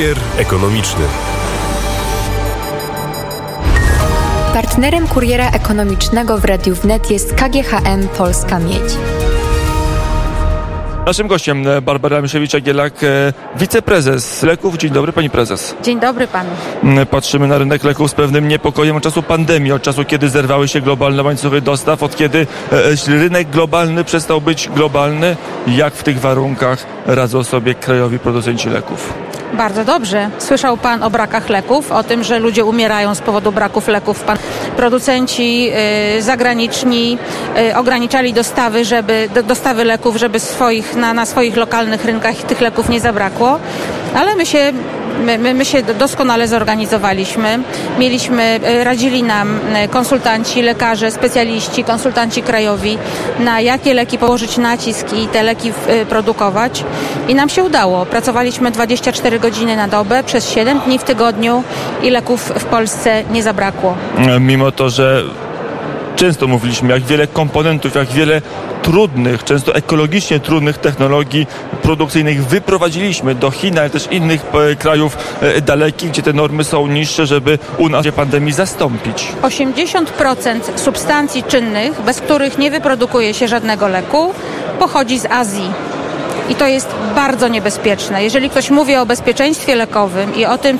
Kurier ekonomiczny. Partnerem Kuriera ekonomicznego w Radiu Wnet jest KGHM Polska Miedź. Naszym gościem Barbara Misiewicz-Jagielak, wiceprezes leków. Dzień dobry, pani prezes. Dzień dobry panu. Patrzymy na rynek leków z pewnym niepokojem od czasu pandemii, od czasu, kiedy zerwały się globalne łańcuchy dostaw, od kiedy rynek globalny przestał być globalny. Jak w tych warunkach radzą sobie krajowi producenci leków? Bardzo dobrze. Słyszał pan o brakach leków, o tym, że ludzie umierają z powodu braków leków. Producenci zagraniczni ograniczali dostawy, dostawy leków, żeby na swoich lokalnych rynkach tych leków nie zabrakło, ale my się doskonale zorganizowaliśmy. Radzili nam konsultanci, lekarze, specjaliści, konsultanci krajowi, na jakie leki położyć nacisk i te leki produkować. I nam się udało. Pracowaliśmy 24 godziny na dobę, przez 7 dni w tygodniu i leków w Polsce nie zabrakło. Mimo to, że często mówiliśmy, jak wiele komponentów, jak wiele trudnych, często ekologicznie trudnych technologii produkcyjnych wyprowadziliśmy do Chin, ale też innych krajów dalekich, gdzie te normy są niższe, żeby u nas pandemii zastąpić. 80% substancji czynnych, bez których nie wyprodukuje się żadnego leku, pochodzi z Azji. I to jest bardzo niebezpieczne. Jeżeli ktoś mówi o bezpieczeństwie lekowym i o tym,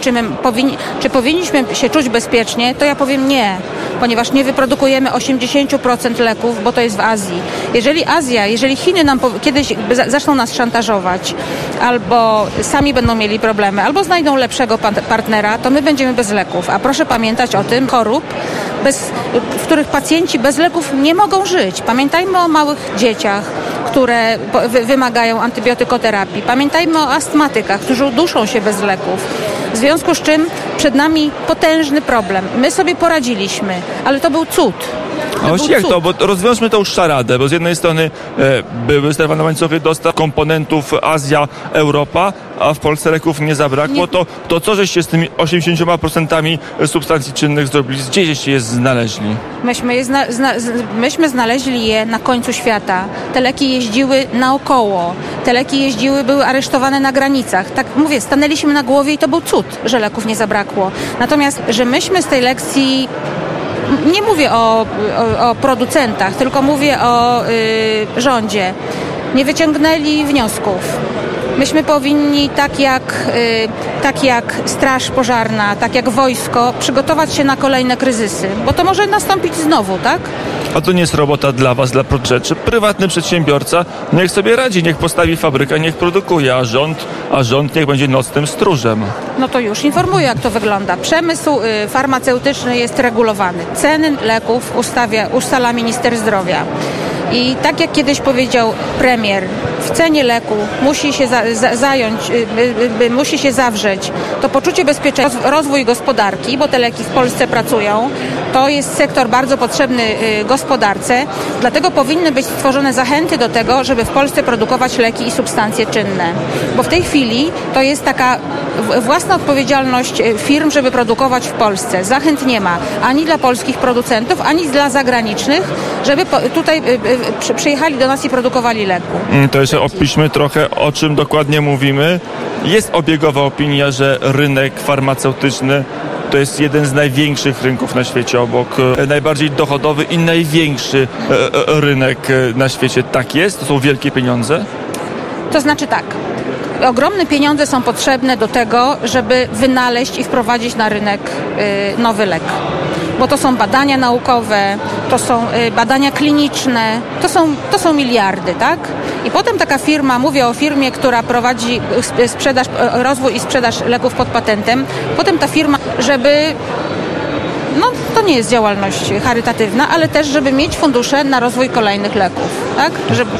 czy powinniśmy się czuć bezpiecznie, to ja powiem nie, ponieważ nie wyprodukujemy 80% leków, bo to jest w Azji. Jeżeli Chiny nam kiedyś zaczną nas szantażować, albo sami będą mieli problemy, albo znajdą lepszego partnera, to my będziemy bez leków. A proszę pamiętać o tym, chorób, w których pacjenci bez leków nie mogą żyć. Pamiętajmy o małych dzieciach, które wymagają antybiotykoterapii. Pamiętajmy o astmatykach, którzy duszą się bez leków. W związku z czym przed nami potężny problem. My sobie poradziliśmy, ale to był cud. A właśnie jak to? Bo rozwiążmy tą szaradę, bo z jednej strony były zerwane łańcuchy dostaw komponentów Azja, Europa, a w Polsce leków nie zabrakło. Nie. To co żeście z tymi 80% substancji czynnych zrobili? Gdzie żeście je znaleźli? Myśmy znaleźli je na końcu świata. Te leki jeździły naokoło. Te leki jeździły, były aresztowane na granicach. Tak mówię, stanęliśmy na głowie i to był cud, że leków nie zabrakło. Natomiast, że myśmy z tej lekcji... Nie mówię o producentach, tylko mówię o rządzie. Nie wyciągnęli wniosków. Myśmy powinni, tak jak straż pożarna, tak jak wojsko, przygotować się na kolejne kryzysy, bo to może nastąpić znowu, tak? A to nie jest robota dla was, dla rzeczy. Prywatny przedsiębiorca niech sobie radzi, niech postawi fabrykę, niech produkuje, a rząd niech będzie nocnym stróżem. No to już informuję, jak to wygląda. Przemysł farmaceutyczny jest regulowany. Ceny leków ustala minister zdrowia. I tak jak kiedyś powiedział premier, w cenie leku musi się zawrzeć to poczucie bezpieczeństwa, rozwój gospodarki, bo te leki w Polsce pracują. To jest sektor bardzo potrzebny gospodarce, dlatego powinny być stworzone zachęty do tego, żeby w Polsce produkować leki i substancje czynne. Bo w tej chwili to jest taka własna odpowiedzialność firm, żeby produkować w Polsce. Zachęt nie ma ani dla polskich producentów, ani dla zagranicznych, żeby tutaj przyjechali do nas i produkowali leku. To jeszcze opiszmy trochę, o czym dokładnie mówimy. Jest obiegowa opinia, że rynek farmaceutyczny to jest jeden z największych rynków na świecie, obok najbardziej dochodowy i największy rynek na świecie. Tak jest? To są wielkie pieniądze? To znaczy tak. Ogromne pieniądze są potrzebne do tego, żeby wynaleźć i wprowadzić na rynek nowy lek. Bo to są badania naukowe, to są badania kliniczne, to są miliardy, tak? I potem taka firma, mówię o firmie, która prowadzi rozwój i sprzedaż leków pod patentem, potem ta firma, żeby... No, to nie jest działalność charytatywna, ale też, żeby mieć fundusze na rozwój kolejnych leków, tak? Żeby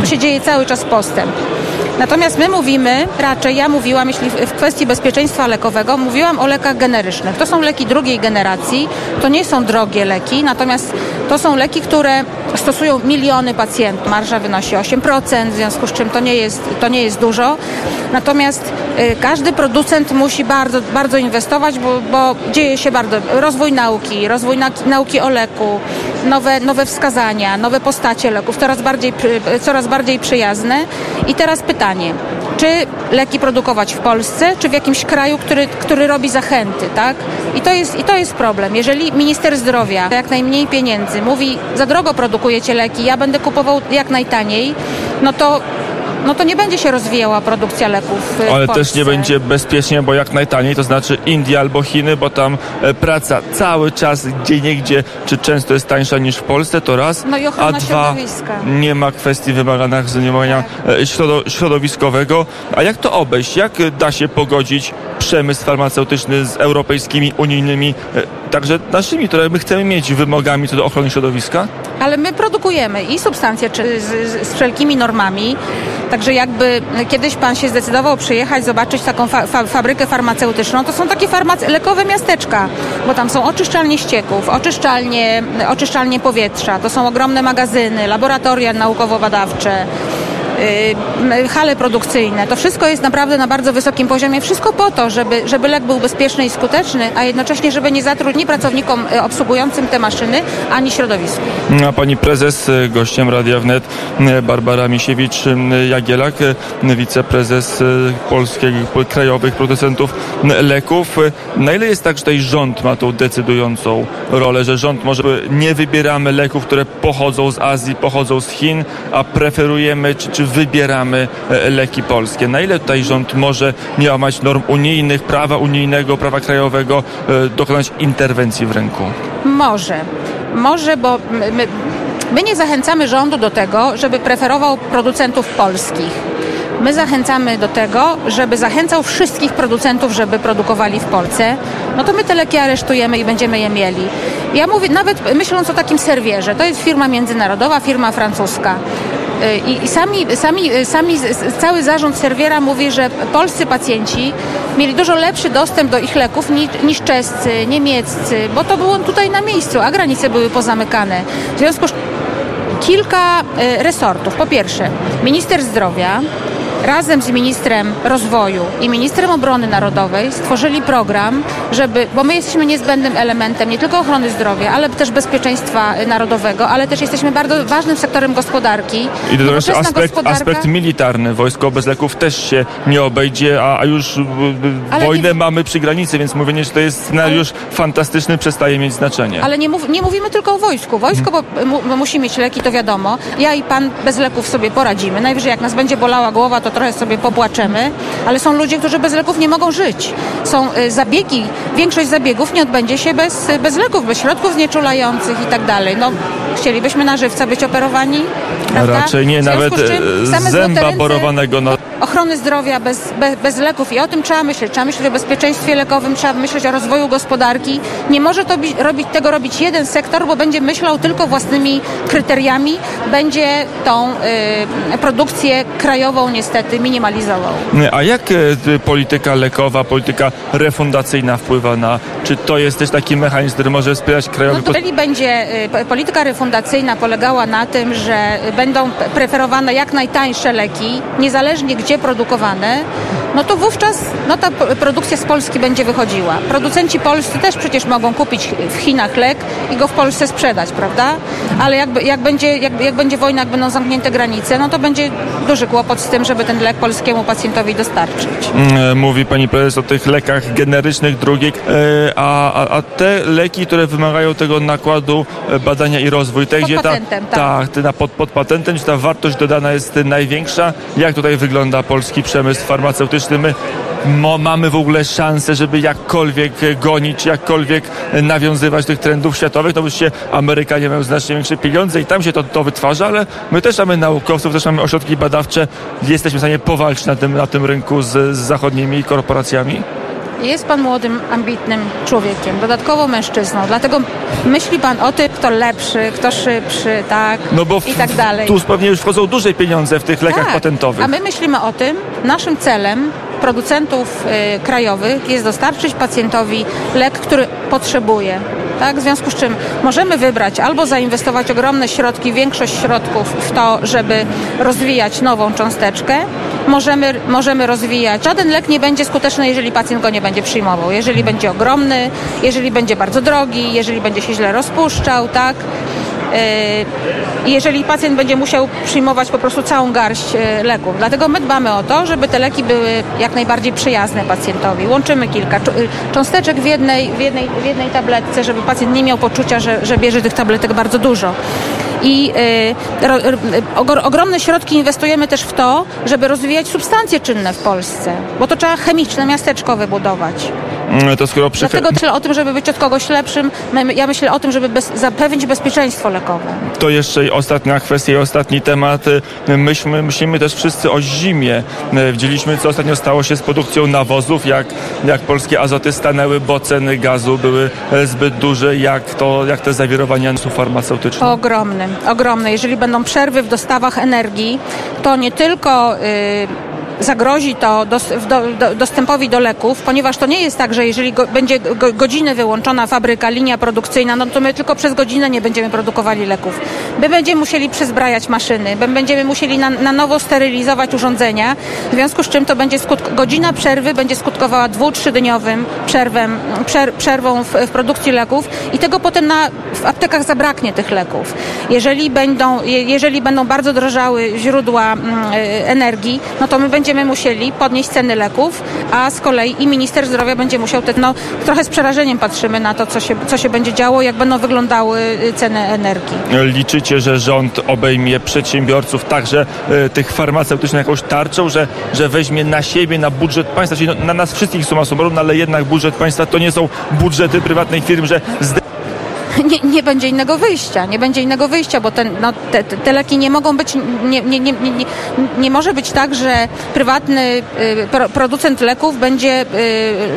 to się dzieje cały czas postęp. Natomiast my mówimy, raczej ja mówiłam, jeśli w kwestii bezpieczeństwa lekowego, mówiłam o lekach generycznych. To są leki drugiej generacji, to nie są drogie leki, natomiast to są leki, które stosują miliony pacjentów. Marża wynosi 8%, w związku z czym to nie jest dużo. Natomiast każdy producent musi bardzo, bardzo inwestować, bo dzieje się bardzo rozwój nauki o leku, nowe wskazania, nowe postacie leków, coraz bardziej przyjazne. I teraz pytanie, czy leki produkować w Polsce, czy w jakimś kraju, który robi zachęty, tak? I to jest problem. Jeżeli minister zdrowia jak najmniej pieniędzy mówi, za drogo produkujecie leki, ja będę kupował jak najtaniej, no to nie będzie się rozwijała produkcja leków w Polsce. Ale też nie będzie bezpiecznie, bo jak najtaniej, to znaczy Indie albo Chiny, bo tam praca cały czas gdzieniegdzie, czy często jest tańsza niż w Polsce, to raz, no i a dwa, nie ma kwestii wymaganych zajmowania środowiskowego. A jak to obejść? Jak da się pogodzić przemysł farmaceutyczny z europejskimi, unijnymi, także naszymi, które my chcemy mieć wymogami co do ochrony środowiska? Ale my produkujemy i substancje z wszelkimi normami, także jakby kiedyś pan się zdecydował przyjechać, zobaczyć taką fabrykę farmaceutyczną, to są takie lekowe miasteczka, bo tam są oczyszczalnie ścieków, oczyszczalnie powietrza, to są ogromne magazyny, laboratoria naukowo-badawcze, hale produkcyjne. To wszystko jest naprawdę na bardzo wysokim poziomie. Wszystko po to, żeby lek był bezpieczny i skuteczny, a jednocześnie, żeby nie zatruł ani pracownikom obsługującym te maszyny, ani środowisku. A pani prezes, gościem Radia Wnet, Barbara Misiewicz-Jagielak, wiceprezes Polskich Krajowych Producentów Leków. Na ile jest tak, że tutaj rząd ma tą decydującą rolę, że rząd może nie wybieramy leków, które pochodzą z Azji, pochodzą z Chin, a preferujemy czy wybieramy leki polskie. Na ile tutaj rząd może nie łamać norm unijnych, prawa unijnego, prawa krajowego, dokonać interwencji w rynku? Może, bo my nie zachęcamy rządu do tego, żeby preferował producentów polskich. My zachęcamy do tego, żeby zachęcał wszystkich producentów, żeby produkowali w Polsce. No to my te leki aresztujemy i będziemy je mieli. Ja mówię, nawet myśląc o takim Serwierze, to jest firma międzynarodowa, firma francuska. I sami cały zarząd Serwiera mówi, że polscy pacjenci mieli dużo lepszy dostęp do ich leków niż czescy, niemieccy, bo to było tutaj na miejscu, a granice były pozamykane. W związku z tym kilka resortów. Po pierwsze, minister zdrowia razem z ministrem rozwoju i ministrem obrony narodowej stworzyli program, bo my jesteśmy niezbędnym elementem nie tylko ochrony zdrowia, ale też bezpieczeństwa narodowego, ale też jesteśmy bardzo ważnym sektorem gospodarki. I to jest aspekt militarny. Wojsko bez leków też się nie obejdzie, a już wojnę mamy przy granicy, więc mówienie, że to jest scenariusz fantastyczny, przestaje mieć znaczenie. Ale nie mówimy tylko o wojsku. Wojsko bo musi mieć leki, to wiadomo. Ja i pan bez leków sobie poradzimy. Najwyżej jak nas będzie bolała głowa, to trochę sobie popłaczemy, ale są ludzie, którzy bez leków nie mogą żyć. Są zabiegi, większość zabiegów nie odbędzie się bez leków, bez środków znieczulających i tak dalej. No, chcielibyśmy na żywca być operowani? Prawda? Raczej nie, nawet zęba borowanego. Ochrony zdrowia bez leków i o tym trzeba myśleć. Trzeba myśleć o bezpieczeństwie lekowym, trzeba myśleć o rozwoju gospodarki. Nie może robić jeden sektor, bo będzie myślał tylko własnymi kryteriami, będzie tą produkcję krajową niestety minimalizował. A jak polityka lekowa, polityka refundacyjna wpływa na... Czy to jest też taki mechanizm, który może wspierać krajowy... No to jeżeli będzie polityka refundacyjna polegała na tym, że będą preferowane jak najtańsze leki, niezależnie gdzie produkowane, no to wówczas ta produkcja z Polski będzie wychodziła. Producenci polscy też przecież mogą kupić w Chinach lek i go w Polsce sprzedać, prawda? Ale jak będzie wojna, jak będą zamknięte granice, no to będzie duży kłopot z tym, żeby ten lek polskiemu pacjentowi dostarczyć. Mówi pani prezes o tych lekach generycznych, drugich, a te leki, które wymagają tego nakładu badania i rozwój, te pod gdzie patentem, pod patentem, czy ta wartość dodana jest największa? Jak tutaj wygląda polski przemysł farmaceutyczny? My mamy w ogóle szansę, żeby jakkolwiek gonić, jakkolwiek nawiązywać tych trendów światowych. To oczywiście Amerykanie mają znacznie większe pieniądze i tam się to wytwarza, ale my też mamy naukowców, też mamy ośrodki badawcze. Jesteśmy w stanie powalczyć na tym rynku z zachodnimi korporacjami. Jest pan młodym, ambitnym człowiekiem, dodatkowo mężczyzną, dlatego myśli pan o tym, kto lepszy, kto szybszy, tak, no bo i tak dalej. Tu pewnie już wchodzą duże pieniądze w tych lekach patentowych. A my myślimy o tym, naszym celem producentów krajowych jest dostarczyć pacjentowi lek, który potrzebuje. Tak? W związku z czym możemy wybrać albo zainwestować ogromne środki, większość środków w to, żeby rozwijać nową cząsteczkę. Możemy rozwijać. Żaden lek nie będzie skuteczny, jeżeli pacjent go nie będzie przyjmował. Jeżeli będzie ogromny, jeżeli będzie bardzo drogi, jeżeli będzie się źle rozpuszczał, tak? jeżeli pacjent będzie musiał przyjmować po prostu całą garść leków. Dlatego my dbamy o to, żeby te leki były jak najbardziej przyjazne pacjentowi. Łączymy kilka cząsteczek w jednej tabletce, żeby pacjent nie miał poczucia, że bierze tych tabletek bardzo dużo. I ogromne środki inwestujemy też w to, żeby rozwijać substancje czynne w Polsce, bo to trzeba chemiczne miasteczko wybudować. To skoro dlatego myślę o tym, żeby być od kogoś lepszym. Ja myślę o tym, żeby zapewnić bezpieczeństwo lekowe. To jeszcze ostatnia kwestia i ostatni temat. Myślimy też wszyscy o zimie. Widzieliśmy, co ostatnio stało się z produkcją nawozów, jak polskie azoty stanęły, bo ceny gazu były zbyt duże, jak te zawirowania farmaceutyczne. Ogromne. Jeżeli będą przerwy w dostawach energii, to nie tylko zagrozi to dostępowi do leków, ponieważ to nie jest tak, że jeżeli będzie godzinę wyłączona fabryka, linia produkcyjna, no to my tylko przez godzinę nie będziemy produkowali leków. My będziemy musieli przyzbrajać maszyny, będziemy musieli na nowo sterylizować urządzenia, w związku z czym to będzie godzina przerwy będzie skutkowała 2-3-dniowym przerwą w produkcji leków i tego potem w aptekach zabraknie tych leków. Jeżeli będą bardzo drożały źródła energii, no to my będziemy musieli podnieść ceny leków, a z kolei i minister zdrowia będzie musiał trochę z przerażeniem patrzymy na to, co się będzie działo, jak będą wyglądały ceny energii. Liczycie, że rząd obejmie przedsiębiorców także tych farmaceutycznych jakąś tarczą, że weźmie na siebie, na budżet państwa, czyli na nas wszystkich suma summarum, ale jednak budżet państwa to nie są budżety prywatnych firm, że nie będzie innego wyjścia, bo te leki nie mogą być, nie może być tak, że prywatny producent leków będzie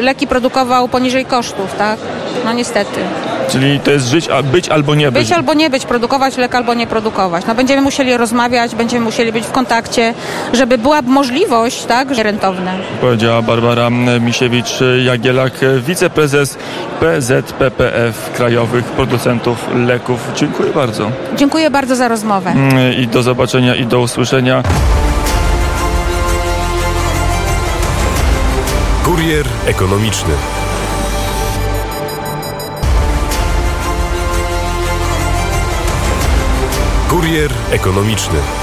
leki produkował poniżej kosztów, tak? No niestety. Czyli to jest być albo nie być. Być albo nie być, produkować lek albo nie produkować. No będziemy musieli rozmawiać, będziemy musieli być w kontakcie, żeby była możliwość, tak, że rentowne. Powiedziała Barbara Misiewicz-Jagielak, wiceprezes PZPPF Krajowych Producentów Leków. Dziękuję bardzo. Dziękuję bardzo za rozmowę. I do zobaczenia i do usłyszenia. Kurier ekonomiczny. Kurier ekonomiczny.